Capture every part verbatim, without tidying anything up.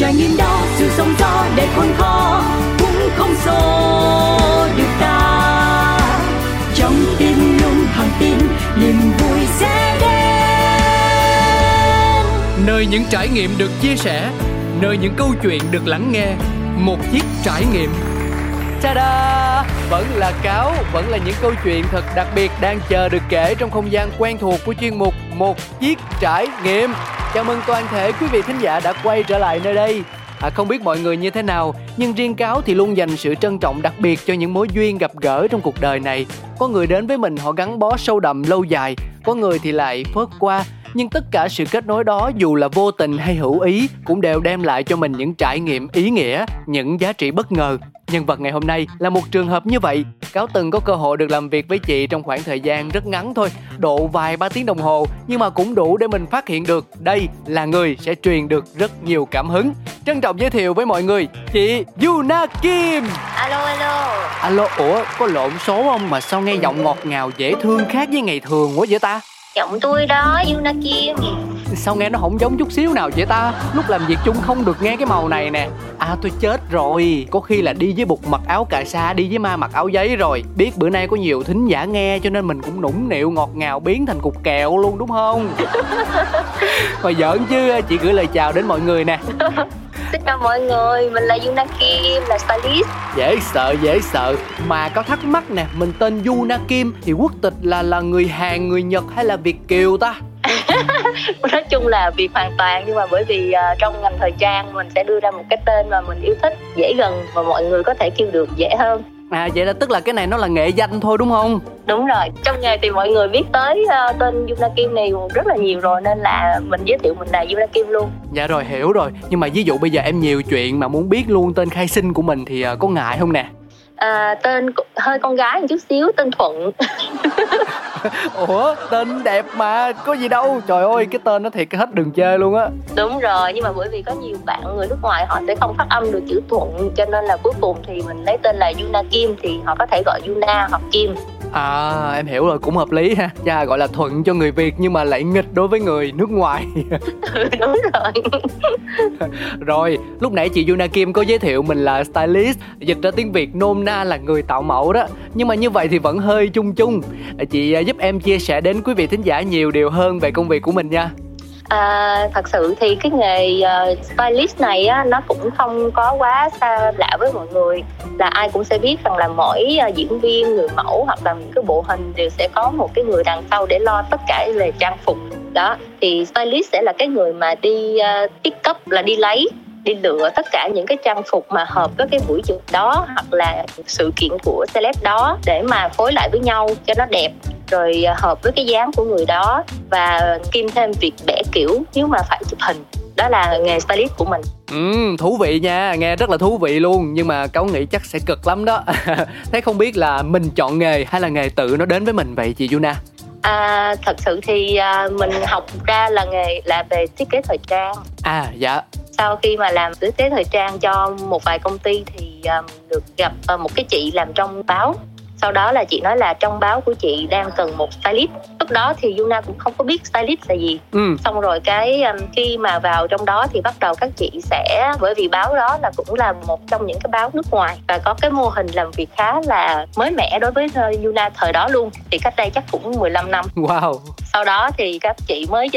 trải nghiệm đó, sự sống gió để khôn khó cũng không xô được ta. Trong tim luôn thẳng tin niềm vui sẽ đến, nơi những trải nghiệm được chia sẻ, nơi những câu chuyện được lắng nghe. Một chiếc trải nghiệm. Ta-da! Vẫn là Cáo, vẫn là những câu chuyện thật đặc biệt đang chờ được kể trong không gian quen thuộc của chuyên mục Một Chiếc Trải Nghiệm. Chào mừng toàn thể quý vị khán giả đã quay trở lại nơi đây. À, không biết mọi người như thế nào, nhưng riêng Cáo thì luôn dành sự trân trọng đặc biệt cho những mối duyên gặp gỡ trong cuộc đời này. Có người đến với mình họ gắn bó sâu đậm lâu dài, có người thì lại phớt qua. Nhưng tất cả sự kết nối đó, dù là vô tình hay hữu ý, cũng đều đem lại cho mình những trải nghiệm ý nghĩa, những giá trị bất ngờ. Nhân vật ngày hôm nay là một trường hợp như vậy. Cáo từng có cơ hội được làm việc với chị trong khoảng thời gian rất ngắn thôi, độ vài ba tiếng đồng hồ, nhưng mà cũng đủ để mình phát hiện được đây là người sẽ truyền được rất nhiều cảm hứng. Trân trọng giới thiệu với mọi người, chị Yuna Kim. Alo, alo. Alo, ủa, có lộn số không mà sao nghe giọng ngọt ngào dễ thương khác với ngày thường quá vậy ta? Giọng tôi đó, Yuna Kim. Sao nghe nó không giống chút xíu nào vậy ta? Lúc làm việc chung không được nghe cái màu này nè. À, tôi chết rồi. Có khi là đi với Bụt mặc áo cà sa, đi với Ma mặc áo giấy rồi. Biết bữa nay có nhiều thính giả nghe cho nên mình cũng nũng nịu ngọt ngào biến thành cục kẹo luôn đúng không? Mà giỡn chứ, chị gửi lời chào đến mọi người nè. Xin chào mọi người, mình là Yuna Kim, là stylist. Dễ sợ, dễ sợ. Mà có thắc mắc nè, mình tên Yuna Kim thì quốc tịch là là người Hàn, người Nhật hay là Việt kiều ta? Nói chung là Việt hoàn toàn, nhưng mà bởi vì uh, trong ngành thời trang mình sẽ đưa ra một cái tên mà mình yêu thích, dễ gần và mọi người có thể kêu được dễ hơn. À, vậy là tức là cái này nó là nghệ danh thôi đúng không? Đúng rồi, trong nghề thì mọi người biết tới uh, tên Yuna Kim này rất là nhiều rồi, nên là mình giới thiệu mình là Yuna Kim luôn. Dạ rồi, hiểu rồi. Nhưng mà ví dụ bây giờ em nhiều chuyện mà muốn biết luôn tên khai sinh của mình thì uh, có ngại không nè? À, tên hơi con gái một chút xíu, tên Thuận. Ủa, tên đẹp mà, có gì đâu. Trời ơi, cái tên nó thiệt hết đường chơi luôn á. Đúng rồi, nhưng mà bởi vì có nhiều bạn người nước ngoài họ sẽ không phát âm được chữ Thuận, cho nên là cuối cùng thì mình lấy tên là Yuna Kim, thì họ có thể gọi Yuna hoặc Kim. À, em hiểu rồi, cũng hợp lý ha. Chà, gọi là Thuận cho người Việt nhưng mà lại nghịch đối với người nước ngoài. Đúng rồi. Rồi, lúc nãy chị Yuna Kim có giới thiệu mình là stylist, dịch ra tiếng Việt nôm na là người tạo mẫu đó. Nhưng mà như vậy thì vẫn hơi chung chung. Chị giúp em chia sẻ đến quý vị thính giả nhiều điều hơn về công việc của mình nha. À, thật sự thì cái nghề uh, stylist này á, nó cũng không có quá xa lạ với mọi người. Là ai cũng sẽ biết rằng là mỗi uh, diễn viên, người mẫu hoặc là những cái bộ hình đều sẽ có một cái người đằng sau để lo tất cả về trang phục. Đó, thì stylist sẽ là cái người mà đi uh, pick up, là đi lấy, đi lựa tất cả những cái trang phục mà hợp với cái buổi chụp đó hoặc là sự kiện của celeb đó để mà phối lại với nhau cho nó đẹp, rồi hợp với cái dáng của người đó, và kim thêm việc vẽ kiểu nếu mà phải chụp hình. Đó là nghề stylist của mình. Ừ, thú vị nha, nghe rất là thú vị luôn. Nhưng mà Cáo nghĩ chắc sẽ cực lắm đó. Thế không biết là mình chọn nghề hay là nghề tự nó đến với mình vậy chị Yuna? À, thật sự thì à, mình học ra là nghề là về thiết kế thời trang. À, dạ. Sau khi mà làm thiết kế thời trang cho một vài công ty thì à, được gặp à, một cái chị làm trong báo. Sau đó là chị nói là trong báo của chị đang cần một stylist. Lúc đó thì Yuna cũng không có biết stylist là gì. Ừ. Xong rồi cái khi mà vào trong đó thì bắt đầu các chị sẽ, bởi vì báo đó là cũng là một trong những cái báo nước ngoài và có cái mô hình làm việc khá là mới mẻ đối với Yuna thời đó luôn. Thì cách đây chắc cũng mười lăm năm. Wow. Sau đó thì các chị mới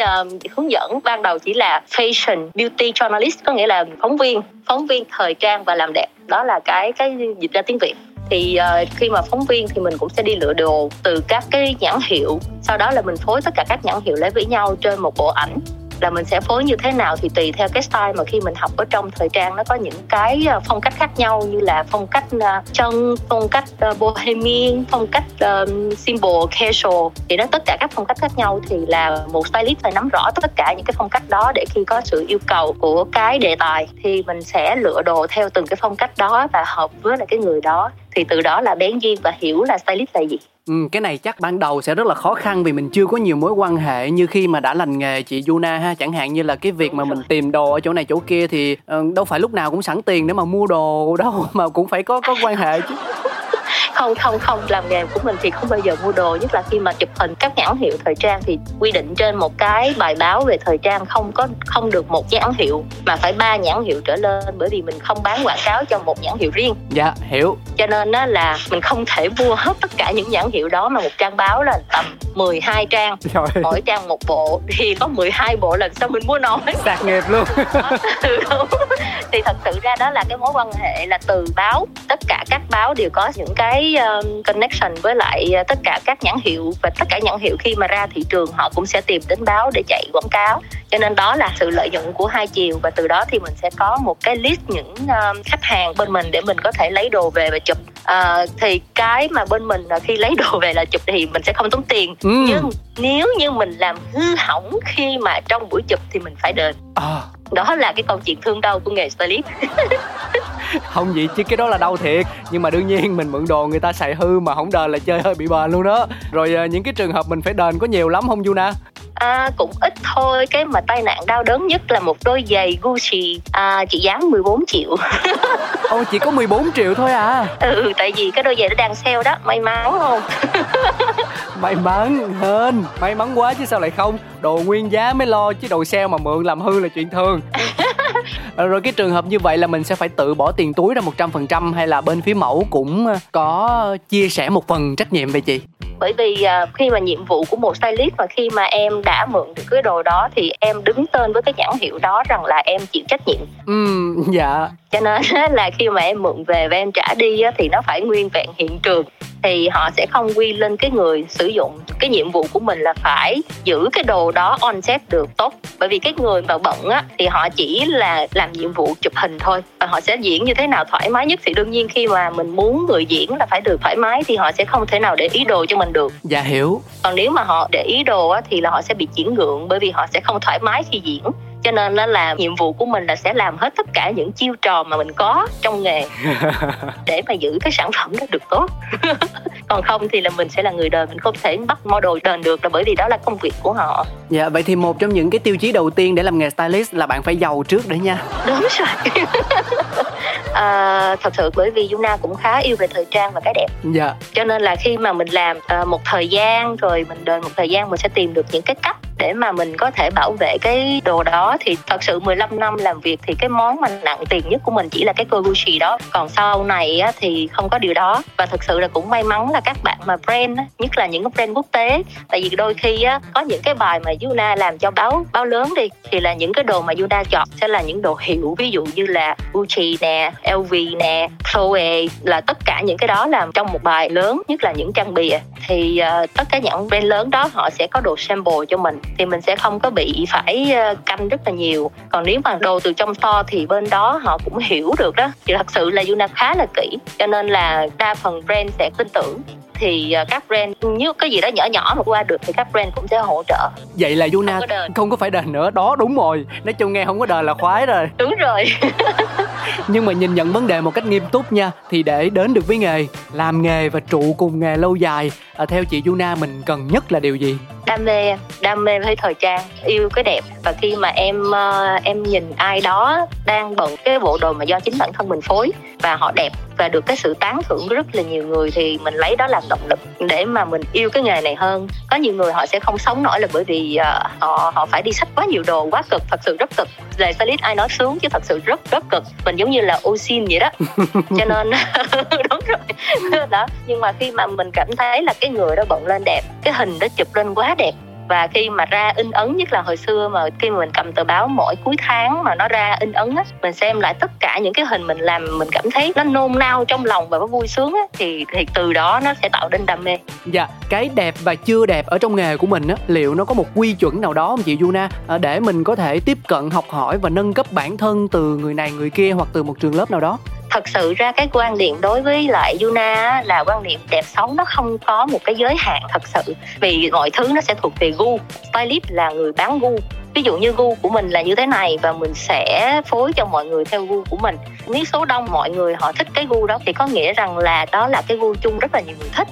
hướng dẫn, ban đầu chỉ là fashion beauty journalist, có nghĩa là phóng viên, phóng viên thời trang và làm đẹp. Đó là cái cái dịch ra tiếng Việt. Thì uh, khi mà phóng viên thì mình cũng sẽ đi lựa đồ từ các cái nhãn hiệu. Sau đó là mình phối tất cả các nhãn hiệu lại với nhau trên một bộ ảnh. Là mình sẽ phối như thế nào thì tùy theo cái style mà khi mình học ở trong thời trang nó có những cái phong cách khác nhau, như là phong cách uh, chân, phong cách uh, bohemian, phong cách uh, simple, casual. Thì nó tất cả các phong cách khác nhau thì là một stylist phải nắm rõ tất cả những cái phong cách đó để khi có sự yêu cầu của cái đề tài thì mình sẽ lựa đồ theo từng cái phong cách đó và hợp với lại cái người đó. Thì từ đó là bén duyên và hiểu là stylist là gì. Ừ, cái này chắc ban đầu sẽ rất là khó khăn vì mình chưa có nhiều mối quan hệ như khi mà đã lành nghề chị Yuna ha. Chẳng hạn như là cái việc mà mình tìm đồ ở chỗ này chỗ kia thì uh, đâu phải lúc nào cũng sẵn tiền để mà mua đồ đâu, mà cũng phải có, có quan hệ chứ. Không, không, không. Làm nghề của mình thì không bao giờ mua đồ. Nhất là khi mà chụp hình các nhãn hiệu thời trang thì quy định trên một cái bài báo về thời trang không có không được một nhãn hiệu mà phải ba nhãn hiệu trở lên, bởi vì mình không bán quảng cáo cho một nhãn hiệu riêng. Dạ, hiểu. Cho nên á là mình không thể mua hết tất cả những nhãn hiệu đó, mà một trang báo là tầm mười hai trang. Rồi. Mỗi trang một bộ thì có mười hai bộ, lần sau mình mua nổi. Sạc nghiệp luôn. Thì thật sự ra đó là cái mối quan hệ là từ báo, tất cả các báo đều có những cái um, connection với lại tất cả các nhãn hiệu, và tất cả nhãn hiệu khi mà ra thị trường họ cũng sẽ tìm đến báo để chạy quảng cáo. Cho nên đó là sự lợi nhuận của hai chiều, và từ đó thì mình sẽ có một cái list những um, khách hàng bên mình để mình có thể lấy đồ về và chụp. Uh, thì cái mà bên mình là khi lấy đồ về là chụp thì mình sẽ không tốn tiền. Ừ. Nhưng nếu như mình làm hư hỏng khi mà trong buổi chụp thì mình phải đền. À. Đó là cái câu chuyện thương đau của nghề stylist. Không vậy chứ cái đó là đau thiệt. Nhưng mà đương nhiên mình mượn đồ người ta xài hư mà không đền là chơi hơi bị bền luôn đó. Rồi những cái trường hợp mình phải đền có nhiều lắm không Yuna? À, cũng ít thôi. Cái mà tai nạn đau đớn nhất là một đôi giày Gucci à, trị giá mười bốn triệu. Ồ, chỉ có mười bốn triệu thôi à? Ừ, tại vì cái đôi giày nó đang sale đó. May mắn không? May mắn hên. May mắn quá chứ sao lại không. Đồ nguyên giá mới lo, chứ đồ sale mà mượn làm hư là chuyện thường. Rồi cái trường hợp như vậy là mình sẽ phải tự bỏ tiền túi ra một trăm phần trăm, hay là bên phía mẫu cũng có chia sẻ một phần trách nhiệm vậy chị? Bởi vì khi mà nhiệm vụ của một stylist, và khi mà em đã mượn được cái đồ đó thì em đứng tên với cái nhãn hiệu đó rằng là em chịu trách nhiệm. Ừ, dạ. Cho nên là khi mà em mượn về và em trả đi thì nó phải nguyên vẹn hiện trường. Thì họ sẽ không quy lên cái người sử dụng. Cái nhiệm vụ của mình là phải giữ cái đồ đó on set được tốt. Bởi vì cái người mà bận á, thì họ chỉ là làm nhiệm vụ chụp hình thôi, và họ sẽ diễn như thế nào thoải mái nhất. Thì đương nhiên khi mà mình muốn người diễn là phải được thoải mái, thì họ sẽ không thể nào để ý đồ cho mình được. Dạ hiểu. Còn nếu mà họ để ý đồ á, thì là họ sẽ bị chuyển ngượng, bởi vì họ sẽ không thoải mái khi diễn. Cho nên đó là nhiệm vụ của mình là sẽ làm hết tất cả những chiêu trò mà mình có trong nghề để mà giữ cái sản phẩm đó được tốt. Còn không thì là mình sẽ là người đền. Mình không thể bắt model đền được, là bởi vì đó là công việc của họ. Dạ, vậy thì một trong những cái tiêu chí đầu tiên để làm nghề stylist là bạn phải giàu trước đấy nha. Đúng rồi. À, thật sự bởi vì Yuna cũng khá yêu về thời trang và cái đẹp. Dạ. Cho nên là khi mà mình làm à, một thời gian rồi mình đền một thời gian, mình sẽ tìm được những cái cách để mà mình có thể bảo vệ cái đồ đó. Thì thật sự mười lăm năm làm việc thì cái món mà nặng tiền nhất của mình chỉ là cái cô Gucci đó. Còn sau này á, thì không có điều đó. Và thật sự là cũng may mắn là các bạn mà brand á, nhất là những cái brand quốc tế. Tại vì đôi khi á, có những cái bài mà Yuna làm cho báo báo lớn đi, thì là những cái đồ mà Yuna chọn sẽ là những đồ hiệu. Ví dụ như là Gucci nè, lờ vê nè, Chloe, là tất cả những cái đó làm trong một bài lớn, nhất là những trang bìa. Thì uh, tất cả những brand lớn đó họ sẽ có đồ sample cho mình, thì mình sẽ không có bị phải canh rất là nhiều. Còn nếu mà đồ từ trong store thì bên đó họ cũng hiểu được đó. Thì thật sự là Yuna khá là kỹ, cho nên là đa phần brand sẽ tin tưởng. Thì các brand nếu cái gì đó nhỏ nhỏ mà qua được thì các brand cũng sẽ hỗ trợ. Vậy là Yuna không có, không có phải đền nữa đó. Đúng rồi, nói chung nghe không có đền là khoái rồi. Đúng rồi. Nhưng mà nhìn nhận vấn đề một cách nghiêm túc nha, thì để đến được với nghề, làm nghề và trụ cùng nghề lâu dài, à, theo chị Yuna mình cần nhất là điều gì? Đam mê em, đam mê với thời trang, yêu cái đẹp. Và khi mà em em nhìn ai đó đang bận cái bộ đồ mà do chính bản thân mình phối, và họ đẹp và được cái sự tán thưởng của rất là nhiều người, thì mình lấy đó làm động lực để mà mình yêu cái nghề này hơn. Có nhiều người họ sẽ không sống nổi là bởi vì uh, họ họ phải đi xách quá nhiều đồ, quá cực, thật sự rất cực. Là stylist ai nói sướng chứ thật sự rất rất cực. Mình giống như là ô xin vậy đó. Cho nên đúng rồi đó. Nhưng mà khi mà mình cảm thấy là cái người đó bận lên đẹp, cái hình đó chụp lên quá đẹp. Và khi mà ra in ấn, nhất là hồi xưa mà khi mà mình cầm tờ báo mỗi cuối tháng mà nó ra in ấn á, mình xem lại tất cả những cái hình mình làm, mình cảm thấy nó nôn nao trong lòng và nó vui sướng á, thì, thì từ đó nó sẽ tạo nên đam mê. Dạ, cái đẹp và chưa đẹp ở trong nghề của mình á, liệu nó có một quy chuẩn nào đó không chị Yuna, để mình có thể tiếp cận, học hỏi và nâng cấp bản thân từ người này người kia hoặc từ một trường lớp nào đó? Thật sự ra cái quan điểm đối với lại Yuna là quan điểm đẹp xấu nó không có một cái giới hạn thật sự. Vì mọi thứ nó sẽ thuộc về gu. Stylist là người bán gu. Ví dụ như gu của mình là như thế này và mình sẽ phối cho mọi người theo gu của mình. Nếu số đông mọi người họ thích cái gu đó thì có nghĩa rằng là đó là cái gu chung rất là nhiều người thích.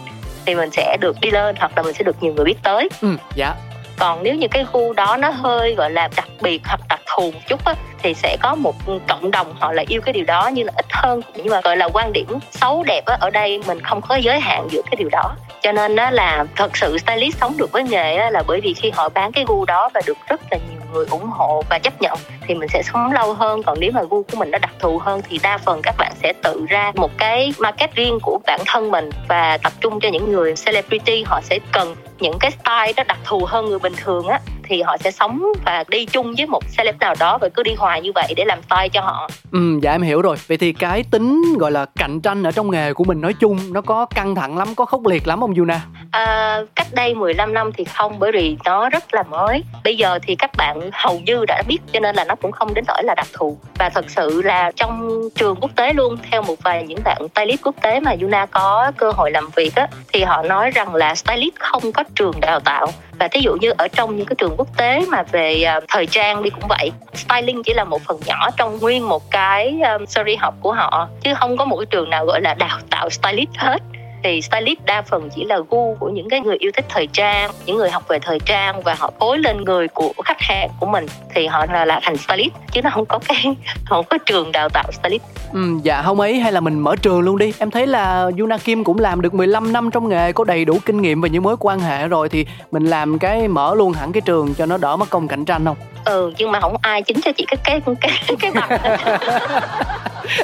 Thì mình sẽ được đi lên hoặc là mình sẽ được nhiều người biết tới. Ừ, dạ. Còn nếu như cái gu đó nó hơi gọi là đặc biệt hoặc đặc thù một chút á, thì sẽ có một cộng đồng họ là yêu cái điều đó nhưng là ít hơn. Nhưng mà gọi là quan điểm xấu đẹp á, ở đây mình không có giới hạn giữa cái điều đó. Cho nên á, là thật sự stylist sống được với nghề á, là bởi vì khi họ bán cái gu đó và được rất là nhiều người ủng hộ và chấp nhận thì mình sẽ sống lâu hơn. Còn nếu mà gu của mình nó đặc thù hơn thì đa phần các bạn sẽ tự ra một cái market riêng của bản thân mình và tập trung cho những người celebrity, họ sẽ cần những cái style nó đặc thù hơn người bình thường á, thì họ sẽ sống và đi chung với một celeb nào đó và cứ đi hoài như vậy để làm style cho họ. Ừ, dạ em hiểu rồi. Vậy thì cái tính gọi là cạnh tranh ở trong nghề của mình nói chung nó có căng thẳng lắm, có khốc liệt lắm không Yuna? À, cách đây mười lăm năm thì không, bởi vì nó rất là mới. Bây giờ thì các bạn hầu như đã biết cho nên là nó cũng không đến nỗi là đặc thù. Và thật sự là trong trường quốc tế luôn, theo một vài những bạn stylist quốc tế mà Yuna có cơ hội làm việc á, thì họ nói rằng là stylist không có trường đào tạo. Và thí dụ như ở trong những cái trường quốc tế mà về uh, thời trang đi cũng vậy, styling chỉ là một phần nhỏ trong nguyên một cái um, series học của họ, chứ không có một cái trường nào gọi là đào tạo stylist hết. Thì stylist đa phần chỉ là gu của những cái người yêu thích thời trang, những người học về thời trang, và họ phối lên người của khách hàng của mình thì họ là, là thành stylist, chứ nó không có cái không có trường đào tạo stylist. Ừ, dạ không ấy, hay là mình mở trường luôn đi. Em thấy là Yuna Kim cũng làm được mười lăm năm trong nghề, có đầy đủ kinh nghiệm và những mối quan hệ rồi, thì mình làm cái mở luôn hẳn cái trường cho nó đỡ mất công cạnh tranh không? Ừ, nhưng mà không ai chính cho chị cái cái cái cái bằng.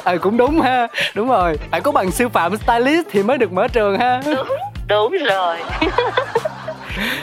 À, cũng đúng ha, đúng rồi, phải có bằng sư phạm stylist thì mới được mở trường ha. Đúng, đúng rồi.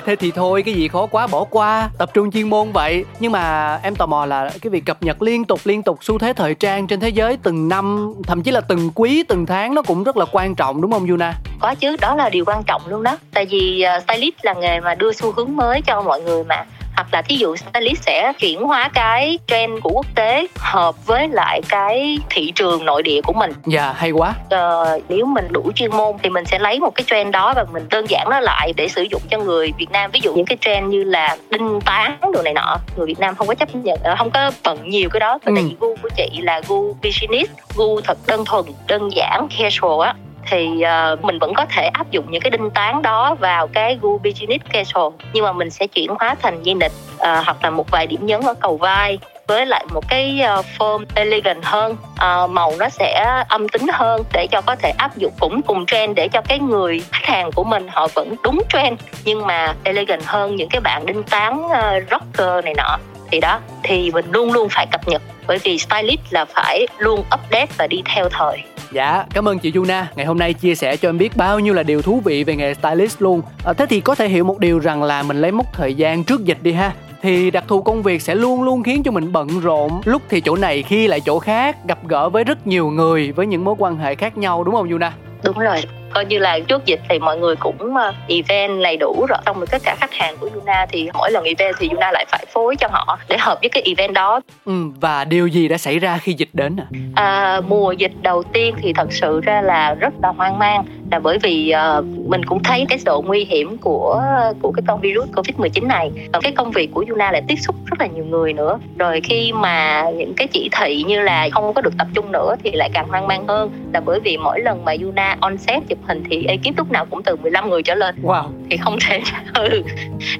Thế thì thôi, cái gì khó quá bỏ qua, tập trung chuyên môn vậy. Nhưng mà em tò mò là cái việc cập nhật liên tục liên tục xu thế thời trang trên thế giới từng năm, thậm chí là từng quý, từng tháng, nó cũng rất là quan trọng đúng không Yuna? Có chứ, đó là điều quan trọng luôn đó. Tại vì uh, stylist là nghề mà đưa xu hướng mới cho mọi người mà. Hoặc là thí dụ stylist sẽ chuyển hóa cái trend của quốc tế hợp với lại cái thị trường nội địa của mình. Dạ, yeah, hay quá. Ờ, nếu mình đủ chuyên môn thì mình sẽ lấy một cái trend đó và mình đơn giản nó lại để sử dụng cho người Việt Nam. Ví dụ những cái trend như là đinh tán đồ này nọ, người Việt Nam không có chấp nhận, không có bận nhiều cái đó. Tại vì gu của chị là gu business, gu thật đơn thuần, đơn giản, casual á, thì uh, mình vẫn có thể áp dụng những cái đinh tán đó vào cái gu business casual, nhưng mà mình sẽ chuyển hóa thành dây nịt uh, hoặc là một vài điểm nhấn ở cầu vai với lại một cái uh, form elegant hơn, uh, màu nó sẽ âm tính hơn, để cho có thể áp dụng cũng cùng trend, để cho cái người khách hàng của mình họ vẫn đúng trend nhưng mà elegant hơn những cái bạn đinh tán uh, rocker này nọ. Thì đó, thì mình luôn luôn phải cập nhật, bởi vì stylist là phải luôn update và đi theo thời. Dạ, cảm ơn chị Yuna. Ngày hôm nay chia sẻ cho em biết bao nhiêu là điều thú vị về nghề stylist luôn. À, thế thì có thể hiểu một điều rằng là mình lấy mốc thời gian trước dịch đi ha, thì đặc thù công việc sẽ luôn luôn khiến cho mình bận rộn, lúc thì chỗ này khi lại chỗ khác, gặp gỡ với rất nhiều người, với những mối quan hệ khác nhau đúng không Yuna? Đúng rồi, coi như là trước dịch thì mọi người cũng event đầy đủ rồi, xong rồi tất cả khách hàng của Yuna thì mỗi lần event thì Yuna lại phải phối cho họ để hợp với cái event đó. Ừ, và điều gì đã xảy ra khi dịch đến à? À, mùa dịch đầu tiên thì thật sự ra là rất là hoang mang, là bởi vì uh, mình cũng thấy cái độ nguy hiểm của của cái con virus covid mười chín này. Cái công việc của Yuna lại tiếp xúc rất là nhiều người nữa, rồi khi mà những cái chỉ thị như là không có được tập trung nữa thì lại càng hoang mang hơn, là bởi vì mỗi lần mà Yuna on set chụp hình thì ekip lúc nào cũng từ mười lăm người trở lên. Wow. Thì không thể ừ,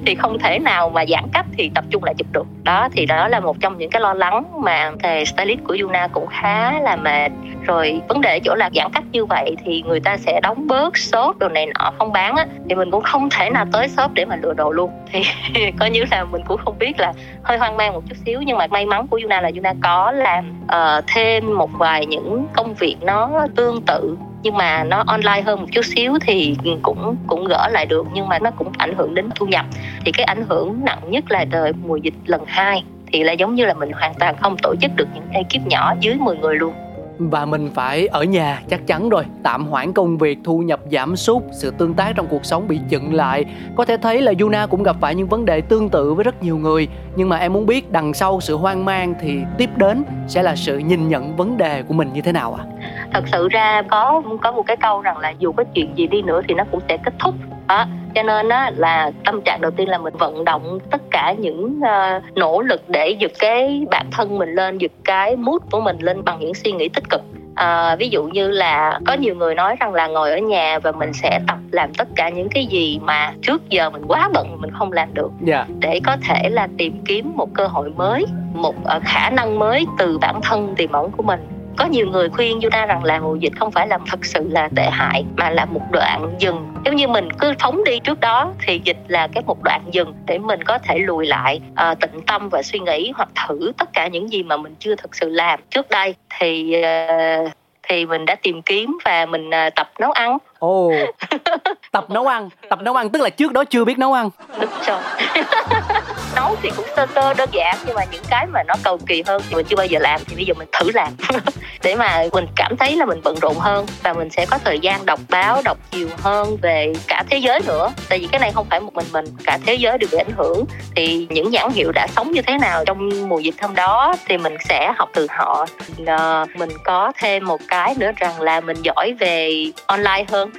thì không thể nào mà giãn cách thì tập trung lại chụp được. Đó thì đó là một trong những cái lo lắng mà nghề stylist của Yuna cũng khá là mệt. Rồi vấn đề chỗ là giãn cách như vậy thì người ta sẽ đóng bớt shop đồ này nọ không bán á, thì mình cũng không thể nào tới shop để mà lựa đồ luôn. Thì coi như là mình cũng không biết, là hơi hoang mang một chút xíu. Nhưng mà may mắn của Yuna là Yuna có làm uh, thêm một vài những công việc nó tương tự nhưng mà nó online hơn một chút xíu, thì cũng cũng gỡ lại được, nhưng mà nó cũng ảnh hưởng đến thu nhập. Thì cái ảnh hưởng nặng nhất là đợt mùa dịch lần hai, thì là giống như là mình hoàn toàn không tổ chức được những ekip nhỏ dưới mười người luôn. Và mình phải ở nhà chắc chắn rồi, tạm hoãn công việc, thu nhập giảm sút, sự tương tác trong cuộc sống bị chững lại. Có thể thấy là Yuna cũng gặp phải những vấn đề tương tự với rất nhiều người. Nhưng mà em muốn biết đằng sau sự hoang mang thì tiếp đến sẽ là sự nhìn nhận vấn đề của mình như thế nào ạ? À? Thật sự ra có có một cái câu rằng là dù có chuyện gì đi nữa thì nó cũng sẽ kết thúc. Đó, cho nên á, là tâm trạng đầu tiên là mình vận động tất cả những uh, nỗ lực để giật cái bản thân mình lên, giật cái mood của mình lên bằng những suy nghĩ tích cực. à, ví dụ như là có nhiều người nói rằng là ngồi ở nhà và mình sẽ tập làm tất cả những cái gì mà trước giờ mình quá bận mình không làm được, yeah. để có thể là tìm kiếm một cơ hội mới, một khả năng mới từ bản thân tiềm ẩn của mình. Có nhiều người khuyên Yuna rằng là mùa dịch không phải là thật sự là tệ hại mà là một đoạn dừng. Nếu như mình cứ phóng đi trước đó thì dịch là cái một đoạn dừng để mình có thể lùi lại, uh, tĩnh tâm và suy nghĩ hoặc thử tất cả những gì mà mình chưa thực sự làm trước đây. Thì uh, thì mình đã tìm kiếm và mình uh, tập nấu ăn. Ồ, oh, tập nấu ăn, tập nấu ăn tức là trước đó chưa biết nấu ăn. Đúng rồi. Nấu thì cũng sơ sơ đơn giản, nhưng mà những cái mà nó cầu kỳ hơn thì mình chưa bao giờ làm, thì bây giờ mình thử làm để mà mình cảm thấy là mình bận rộn hơn và mình sẽ có thời gian đọc báo, đọc nhiều hơn về cả thế giới nữa. Tại vì cái này không phải một mình mình, cả thế giới đều bị ảnh hưởng. Thì những nhãn hiệu đã sống như thế nào trong mùa dịch hôm đó thì mình sẽ học từ họ. Mình có thêm một cái nữa rằng là mình giỏi về online hơn.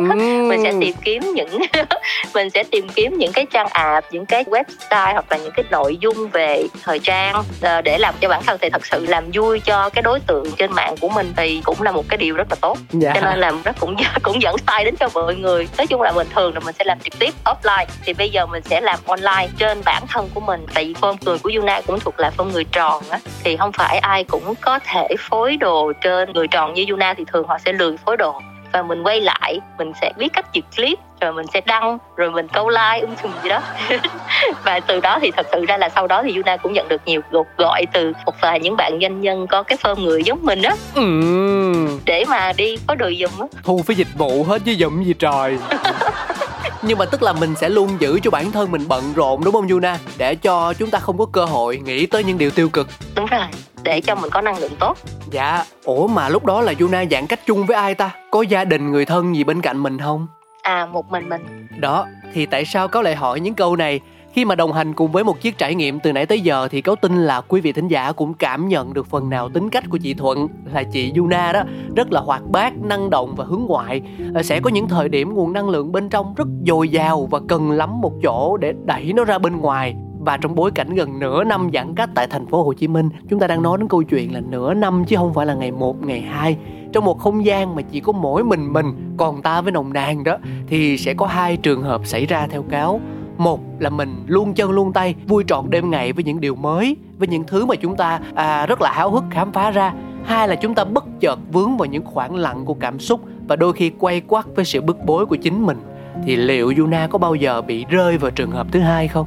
Mình sẽ tìm kiếm những mình sẽ tìm kiếm những cái trang app, những cái website hoặc là những cái nội dung về thời trang để làm cho bản thân thì thật sự làm vui cho cái đối tượng trên mạng của mình thì cũng là một cái điều rất là tốt. Dạ. Cho nên là nó cũng cũng dẫn style đến cho mọi người. Nói chung là bình thường là mình sẽ làm trực tiếp offline, thì bây giờ mình sẽ làm online trên bản thân của mình. Tại vì form người của Yuna cũng thuộc là form người tròn á, thì không phải ai cũng có thể phối đồ trên người tròn như Yuna, thì thường họ sẽ lười phối đồ. Và mình quay lại, mình sẽ biết cách chụp clip, rồi mình sẽ đăng, rồi mình câu like, um sùm gì đó. Và từ đó thì thật sự ra là sau đó thì Yuna cũng nhận được nhiều cuộc gọi từ một vài những bạn doanh nhân có cái form người giống mình á, ừ. để mà đi có đồ giùm á. Thu phí dịch vụ hết chứ giùm gì trời. Nhưng mà tức là mình sẽ luôn giữ cho bản thân mình bận rộn, đúng không Yuna? Để cho chúng ta không có cơ hội nghĩ tới những điều tiêu cực. Đúng rồi, để cho mình có năng lượng tốt. Dạ, ủa mà lúc đó là Yuna giãn cách chung với ai ta? Có gia đình, người thân gì bên cạnh mình không? À, một mình mình. Đó, thì tại sao Cáo lại hỏi những câu này? Khi mà đồng hành cùng với một chiếc trải nghiệm từ nãy tới giờ thì Cáo tin là quý vị thính giả cũng cảm nhận được phần nào tính cách của chị Thuận, là chị Yuna đó, rất là hoạt bát, năng động và hướng ngoại. Sẽ có những thời điểm nguồn năng lượng bên trong rất dồi dào và cần lắm một chỗ để đẩy nó ra bên ngoài. Và trong bối cảnh gần nửa năm giãn cách tại thành phố Hồ Chí Minh, chúng ta đang nói đến câu chuyện là nửa năm chứ không phải là ngày một, ngày hai. Trong một không gian mà chỉ có mỗi mình mình, còn ta với nồng nàn đó, thì sẽ có hai trường hợp xảy ra theo Cáo. Một là mình luôn chân luôn tay, vui trọn đêm ngày với những điều mới, với những thứ mà chúng ta à, rất là háo hức khám phá ra. Hai là chúng ta bất chợt vướng vào những khoảng lặng của cảm xúc và đôi khi quay quắt với sự bức bối của chính mình. Thì liệu Yuna có bao giờ bị rơi vào trường hợp thứ hai không?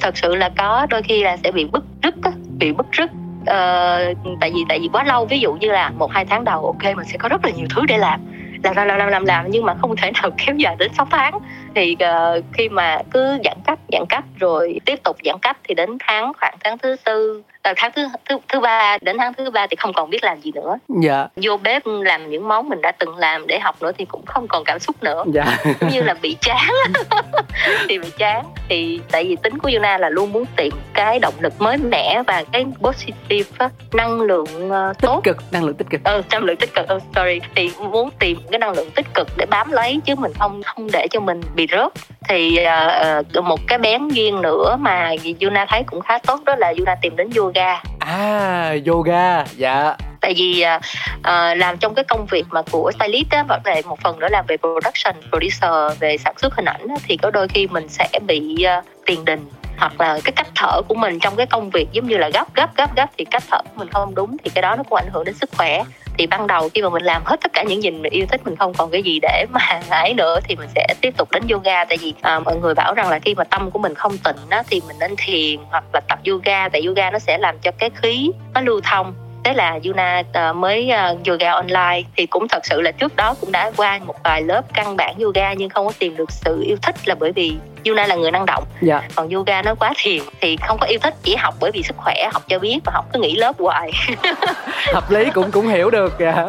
Thật sự là có, đôi khi là sẽ bị bứt rứt, bị bứt rứt. Ờ, tại vì tại vì quá lâu, ví dụ như là một hai tháng đầu ok mình sẽ có rất là nhiều thứ để làm làm làm làm làm làm nhưng mà không thể nào kéo dài đến sáu tháng. Thì uh, khi mà cứ giãn cách giãn cách rồi tiếp tục giãn cách thì đến tháng khoảng tháng thứ tư à, tháng thứ, thứ thứ ba đến tháng thứ ba thì không còn biết làm gì nữa. Dạ. Vô bếp làm những món mình đã từng làm để học nữa thì cũng không còn cảm xúc nữa. Dạ. Cũng như là bị chán. Thì bị chán thì tại vì tính của Yuna là luôn muốn tìm cái động lực mới mẻ và cái positive á, năng lượng uh, tốt, tích cực, năng lượng tích cực. Ừ, năng lượng tích cực. Oh, sorry. Thì muốn tìm cái năng lượng tích cực để bám lấy chứ mình không không để cho mình bị rớt. Thì uh, một cái bén duyên nữa mà Yuna thấy cũng khá tốt đó là Yuna tìm đến yoga. À, yoga, dạ. Tại vì uh, uh, làm trong cái công việc mà của stylist á, và về một phần nữa là về production, producer, về sản xuất hình ảnh á, thì có đôi khi mình sẽ bị uh, tiền đình. Hoặc là cái cách thở của mình trong cái công việc giống như là gấp gấp gấp gấp thì cách thở của mình không đúng thì cái đó nó cũng ảnh hưởng đến sức khỏe. Thì ban đầu khi mà mình làm hết tất cả những gì mình yêu thích, mình không còn cái gì để mà ấy nữa thì mình sẽ tiếp tục đến yoga. Tại vì à, mọi người bảo rằng là khi mà tâm của mình không tịnh á, thì mình nên thiền hoặc là tập yoga. Tại yoga nó sẽ làm cho cái khí nó lưu thông. Thế là Yuna uh, mới uh, yoga online thì cũng thật sự là trước đó cũng đã qua một vài lớp căn bản yoga nhưng không có tìm được sự yêu thích là bởi vì Yuna là người năng động. Dạ. Còn yoga nó quá thiền thì không có yêu thích, chỉ học bởi vì sức khỏe, học cho biết và học cứ nghỉ lớp hoài. Hợp lý, cũng cũng hiểu được. Dạ.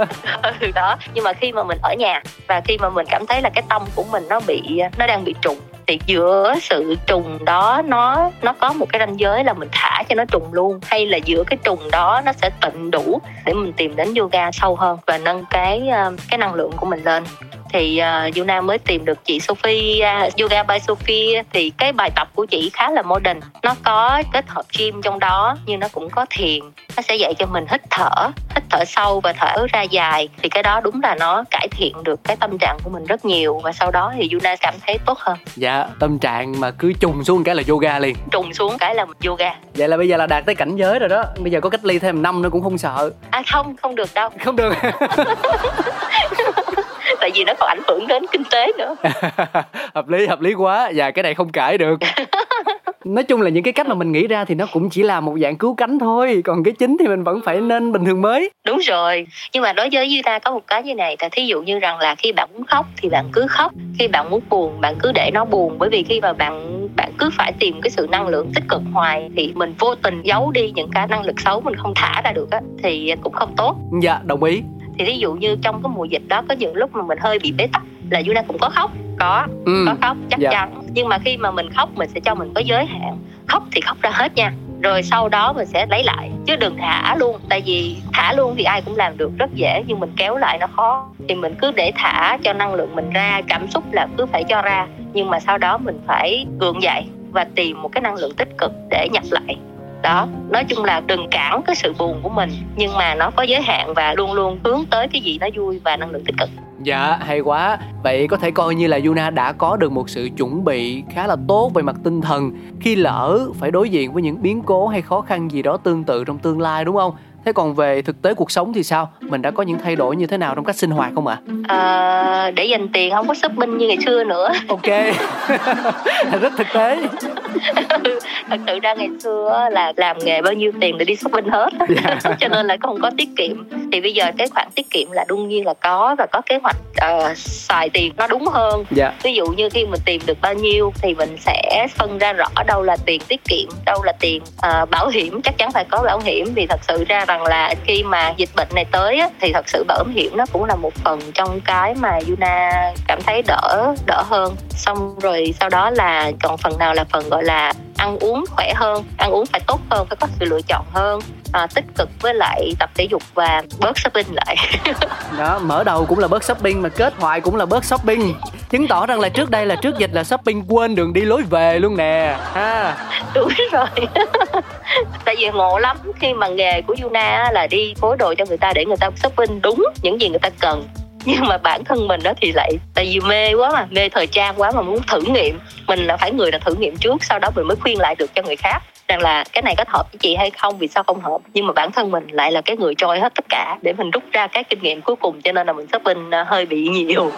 Ừ, đó. Nhưng mà khi mà mình ở nhà và khi mà mình cảm thấy là cái tâm của mình nó bị nó đang bị trùng thì giữa sự trùng đó nó nó có một cái ranh giới là mình thả cho nó trùng luôn hay là giữa cái trùng đó nó sẽ tịnh đủ để mình tìm đến yoga sâu hơn và nâng cái cái năng lượng của mình lên. thì uh, Yuna mới tìm được chị Sophie, uh, Yoga by Sophie. Thì cái bài tập của chị khá là modern, nó có kết hợp gym trong đó nhưng nó cũng có thiền. Nó sẽ dạy cho mình hít thở, hít thở sâu và thở ra dài. Thì cái đó đúng là nó cải thiện được cái tâm trạng của mình rất nhiều, và sau đó thì Yuna cảm thấy tốt hơn. Dạ, tâm trạng mà cứ trùng xuống cái là yoga liền. Trùng xuống cái là yoga. Vậy là bây giờ là đạt tới cảnh giới rồi đó. Bây giờ có cách ly thêm năm nữa cũng không sợ. À không, không được đâu. Không được. Tại vì nó còn ảnh hưởng đến kinh tế nữa. Hợp lý, hợp lý quá. Dạ, cái này không cãi được. Nói chung là những cái cách mà mình nghĩ ra thì nó cũng chỉ là một dạng cứu cánh thôi, còn cái chính thì mình vẫn phải nên bình thường mới. Đúng rồi, nhưng mà đối với Yuna có một cái như này, là thí dụ như rằng là khi bạn muốn khóc thì bạn cứ khóc, khi bạn muốn buồn bạn cứ để nó buồn. Bởi vì khi mà bạn bạn cứ phải tìm cái sự năng lượng tích cực hoài thì mình vô tình giấu đi những cái năng lực xấu, mình không thả ra được á, thì cũng không tốt. Dạ, đồng ý. Thì ví dụ như trong cái mùa dịch đó có những lúc mà mình hơi bị bế tắc là Yuna cũng có khóc, có ừ. có khóc chắc dạ. chắn. Nhưng mà khi mà mình khóc mình sẽ cho mình có giới hạn, khóc thì khóc ra hết nha, rồi sau đó mình sẽ lấy lại, chứ đừng thả luôn. Tại vì thả luôn thì ai cũng làm được rất dễ, nhưng mình kéo lại nó khó. Thì mình cứ để thả cho năng lượng mình ra, cảm xúc là cứ phải cho ra, nhưng mà sau đó mình phải gượng dậy và tìm một cái năng lượng tích cực để nhập lại. Đó, nói chung là đừng cản cái sự buồn của mình, nhưng mà nó có giới hạn và luôn luôn hướng tới cái gì nó vui và năng lượng tích cực. Dạ, hay quá. Vậy có thể coi như là Yuna đã có được một sự chuẩn bị khá là tốt về mặt tinh thần khi lỡ phải đối diện với những biến cố hay khó khăn gì đó tương tự trong tương lai, đúng không? Thế còn về thực tế cuộc sống thì sao? Mình đã có những thay đổi như thế nào trong cách sinh hoạt không ạ? À? À, để dành tiền không có shopping như ngày xưa nữa. Ok, rất thực tế. Thật sự ra ngày xưa là làm nghề bao nhiêu tiền để đi shopping hết, yeah. Cho nên là không có tiết kiệm. Thì bây giờ cái khoản tiết kiệm là đương nhiên là có, và có kế hoạch uh, xài tiền nó đúng hơn, yeah. Ví dụ như khi mình tìm được bao nhiêu thì mình sẽ phân ra rõ đâu là tiền tiết kiệm, đâu là tiền uh, bảo hiểm. Chắc chắn phải có bảo hiểm, vì thật sự ra rằng là khi mà dịch bệnh này tới á, thì thật sự bảo hiểm nó cũng là một phần trong cái mà Yuna cảm thấy đỡ đỡ hơn. Xong rồi sau đó là còn phần nào là phần gọi là ăn uống khỏe hơn, ăn uống phải tốt hơn, phải có sự lựa chọn hơn, à, tích cực với lại tập thể dục và bớt shopping lại. Đó, mở đầu cũng là bớt shopping mà kết hoại cũng là bớt shopping, chứng tỏ rằng là trước đây là trước dịch là shopping quên đường đi lối về luôn nè ha. Đúng rồi. Tại vì ngộ lắm khi mà nghề của Yuna là đi phối đồ cho người ta để người ta shopping đúng những gì người ta cần, nhưng mà bản thân mình đó thì lại, tại vì mê quá mà, mê thời trang quá mà muốn thử nghiệm. Mình là phải người là thử nghiệm trước, sau đó mình mới khuyên lại được cho người khác rằng là cái này có hợp với chị hay không, vì sao không hợp. Nhưng mà bản thân mình lại là cái người trôi hết tất cả để mình rút ra cái kinh nghiệm cuối cùng, cho nên là mình shopping hơi bị nhiều.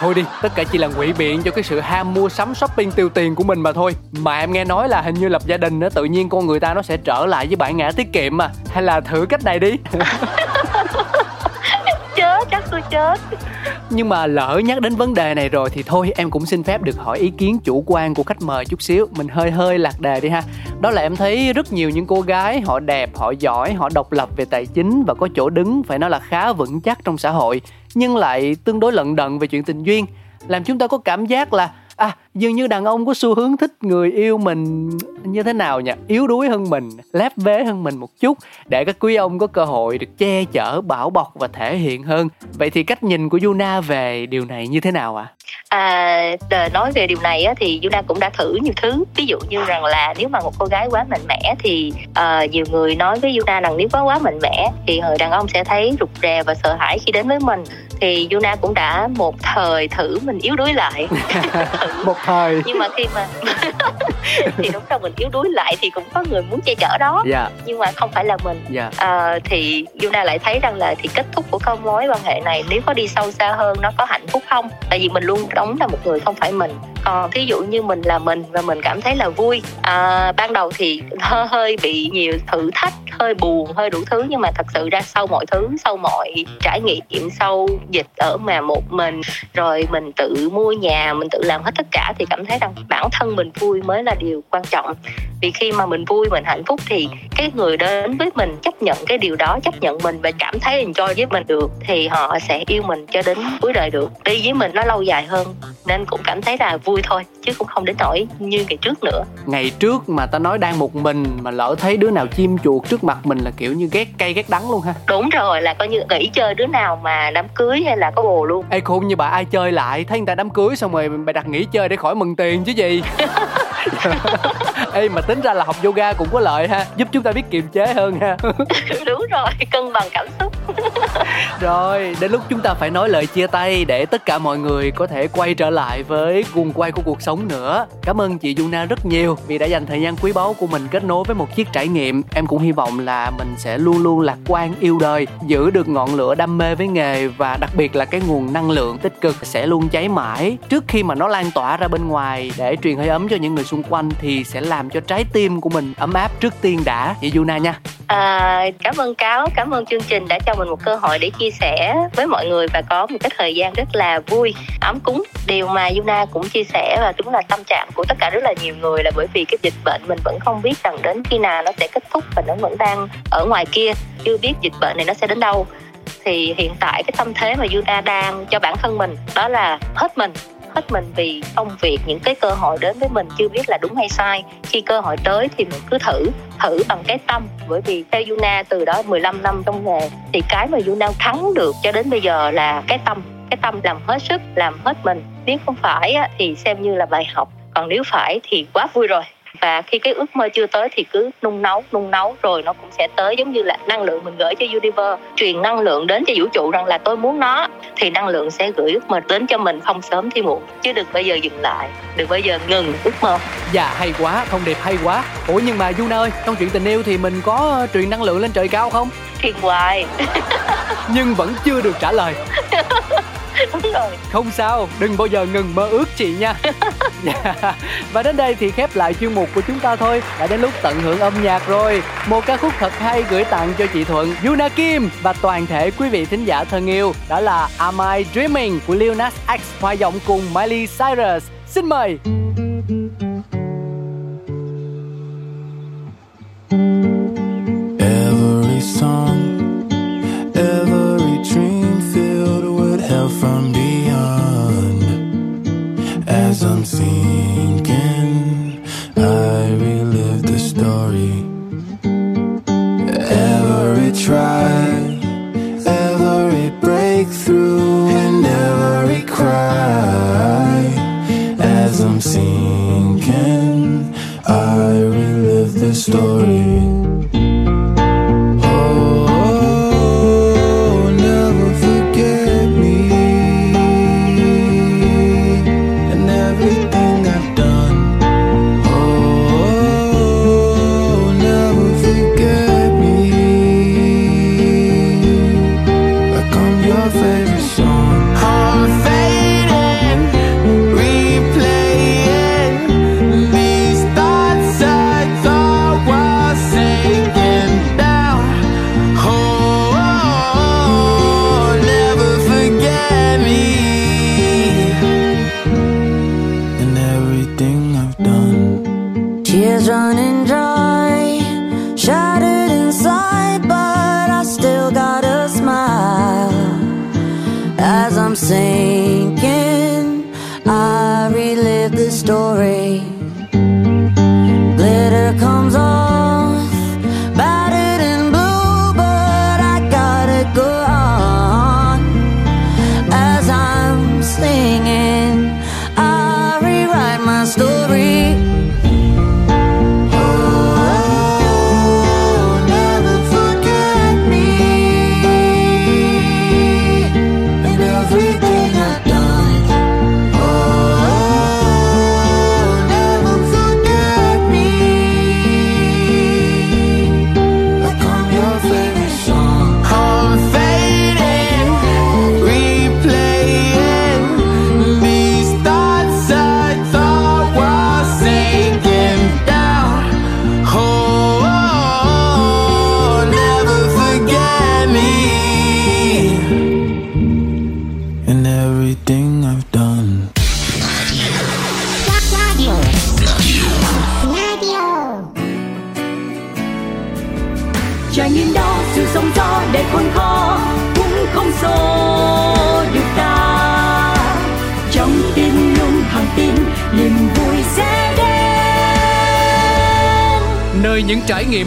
Thôi đi, tất cả chỉ là ngụy biện cho cái sự ham mua sắm shopping tiêu tiền của mình mà thôi. Mà em nghe nói là hình như lập gia đình đó, tự nhiên con người ta nó sẽ trở lại với bản ngã tiết kiệm mà. Hay là thử cách này đi. Chắc tôi chết. Nhưng mà lỡ nhắc đến vấn đề này rồi thì thôi em cũng xin phép được hỏi ý kiến chủ quan của khách mời chút xíu. Mình hơi hơi lạc đề đi ha. Đó là em thấy rất nhiều những cô gái, họ đẹp, họ giỏi, họ độc lập về tài chính và có chỗ đứng phải nói là khá vững chắc trong xã hội, nhưng lại tương đối lận đận về chuyện tình duyên, làm chúng ta có cảm giác là à, dường như đàn ông có xu hướng thích người yêu mình như thế nào nhỉ? Yếu đuối hơn mình, lép vế hơn mình một chút, để các quý ông có cơ hội được che chở, bảo bọc và thể hiện hơn. Vậy thì cách nhìn của Yuna về điều này như thế nào ạ? À? À, nói về điều này á, thì Yuna cũng đã thử nhiều thứ. Ví dụ như rằng là nếu mà một cô gái quá mạnh mẽ thì à, nhiều người nói với Yuna rằng nếu quá quá mạnh mẽ thì người đàn ông sẽ thấy rụt rè và sợ hãi khi đến với mình. Thì Yuna cũng đã một thời thử mình yếu đuối lại. Một thời. Nhưng mà khi mà thì đúng là mình yếu đuối lại thì cũng có người muốn che chở đó, yeah. Nhưng mà không phải là mình, yeah. à, Thì Yuna lại thấy rằng là thì kết thúc của các mối quan hệ này, nếu có đi sâu xa hơn nó có hạnh phúc không? Tại vì mình luôn đóng là một người không phải mình. Còn thí dụ như mình là mình và mình cảm thấy là vui, à, ban đầu thì hơi, hơi bị nhiều thử thách, hơi buồn, hơi đủ thứ. Nhưng mà thật sự ra sau mọi thứ, sau mọi trải nghiệm, sau dịch ở mà một mình, rồi mình tự mua nhà, mình tự làm hết tất cả, thì cảm thấy rằng bản thân mình vui mới là điều quan trọng. Vì khi mà mình vui, mình hạnh phúc thì cái người đến với mình chấp nhận cái điều đó, chấp nhận mình và cảm thấy enjoy với mình được thì họ sẽ yêu mình cho đến cuối đời được. Đi với mình nó lâu dài hơn nên cũng cảm thấy là vui thôi chứ cũng không đến nỗi như ngày trước nữa. Ngày trước mà ta nói đang một mình mà lỡ thấy đứa nào chim chuột trước mặt mình là kiểu như ghét cay ghét đắng luôn ha. Đúng rồi, là coi như nghĩ chơi đứa nào mà đám cưới hay là có bồ luôn. Ê khôn như bà, ai chơi lại thấy người ta đám cưới xong rồi bà đặt nghỉ chơi để khỏi mừng tiền chứ gì. Ê mà tính ra là học yoga cũng có lợi ha, giúp chúng ta biết kiềm chế hơn ha. Đúng rồi, cân bằng cảm xúc. Rồi, đến lúc chúng ta phải nói lời chia tay để tất cả mọi người có thể quay trở lại với guồng quay của cuộc sống nữa. Cảm ơn chị Yuna rất nhiều vì đã dành thời gian quý báu của mình kết nối với một chiếc trải nghiệm. Em cũng hy vọng là mình sẽ luôn luôn lạc quan, yêu đời, giữ được ngọn lửa đam mê với nghề và đặc biệt là cái nguồn năng lượng tích cực sẽ luôn cháy mãi trước khi mà nó lan tỏa ra bên ngoài để truyền hơi ấm cho những người xung quanh thì sẽ làm cho trái tim của mình ấm áp trước tiên đã, chị Yuna nha. À, cảm ơn Cáo, cảm ơn chương trình đã cho mình một cơ hội để chia sẻ với mọi người và có một cái thời gian rất là vui, ấm cúng. Điều mà Yuna cũng chia sẻ và đúng là tâm trạng của tất cả rất là nhiều người là bởi vì cái dịch bệnh mình vẫn không biết rằng đến khi nào nó sẽ kết thúc và nó vẫn đang ở ngoài kia, chưa biết dịch bệnh này nó sẽ đến đâu. Thì hiện tại cái tâm thế mà Yuna đang cho bản thân mình đó là hết mình. Hết mình vì công việc, những cái cơ hội đến với mình chưa biết là đúng hay sai. Khi cơ hội tới thì mình cứ thử, thử bằng cái tâm. Bởi vì theo Yuna từ đó mười lăm năm trong nghề thì cái mà Yuna thắng được cho đến bây giờ là cái tâm. Cái tâm làm hết sức, làm hết mình. Nếu không phải thì xem như là bài học, còn nếu phải thì quá vui rồi. Và khi cái ước mơ chưa tới thì cứ nung nấu, nung nấu rồi nó cũng sẽ tới, giống như là năng lượng mình gửi cho universe, truyền năng lượng đến cho vũ trụ rằng là tôi muốn nó thì năng lượng sẽ gửi ước mơ đến cho mình không sớm thì muộn, chứ đừng bây giờ dừng lại, đừng bây giờ ngừng ước mơ. Dạ hay quá, thông điệp hay quá. Ủa nhưng mà Yuna ơi, trong chuyện tình yêu thì mình có truyền năng lượng lên trời cao không? Truyền hoài. Nhưng vẫn chưa được trả lời. Đúng rồi. Không sao, đừng bao giờ ngừng mơ ước chị nha. Yeah. Và đến đây thì khép lại chuyên mục của chúng ta thôi. Đã đến lúc tận hưởng âm nhạc rồi. Một ca khúc thật hay gửi tặng cho chị Thuận, Yuna Kim và toàn thể quý vị thính giả thân yêu. Đó là Am I Dreaming của Lil Nas X hòa giọng cùng Miley Cyrus. Xin mời. Every song, every dream filled with hell from beyond. As I'm sinking, I relive the story. Every try, every breakthrough, and every cry. As I'm sinking, I relive the story. Everything I trải nghiệm đó, sự sóng gió đầy khôn khó cũng không xô được ta. Trong tim luôn thẳng tin niềm vui sẽ đến, nơi những trải nghiệm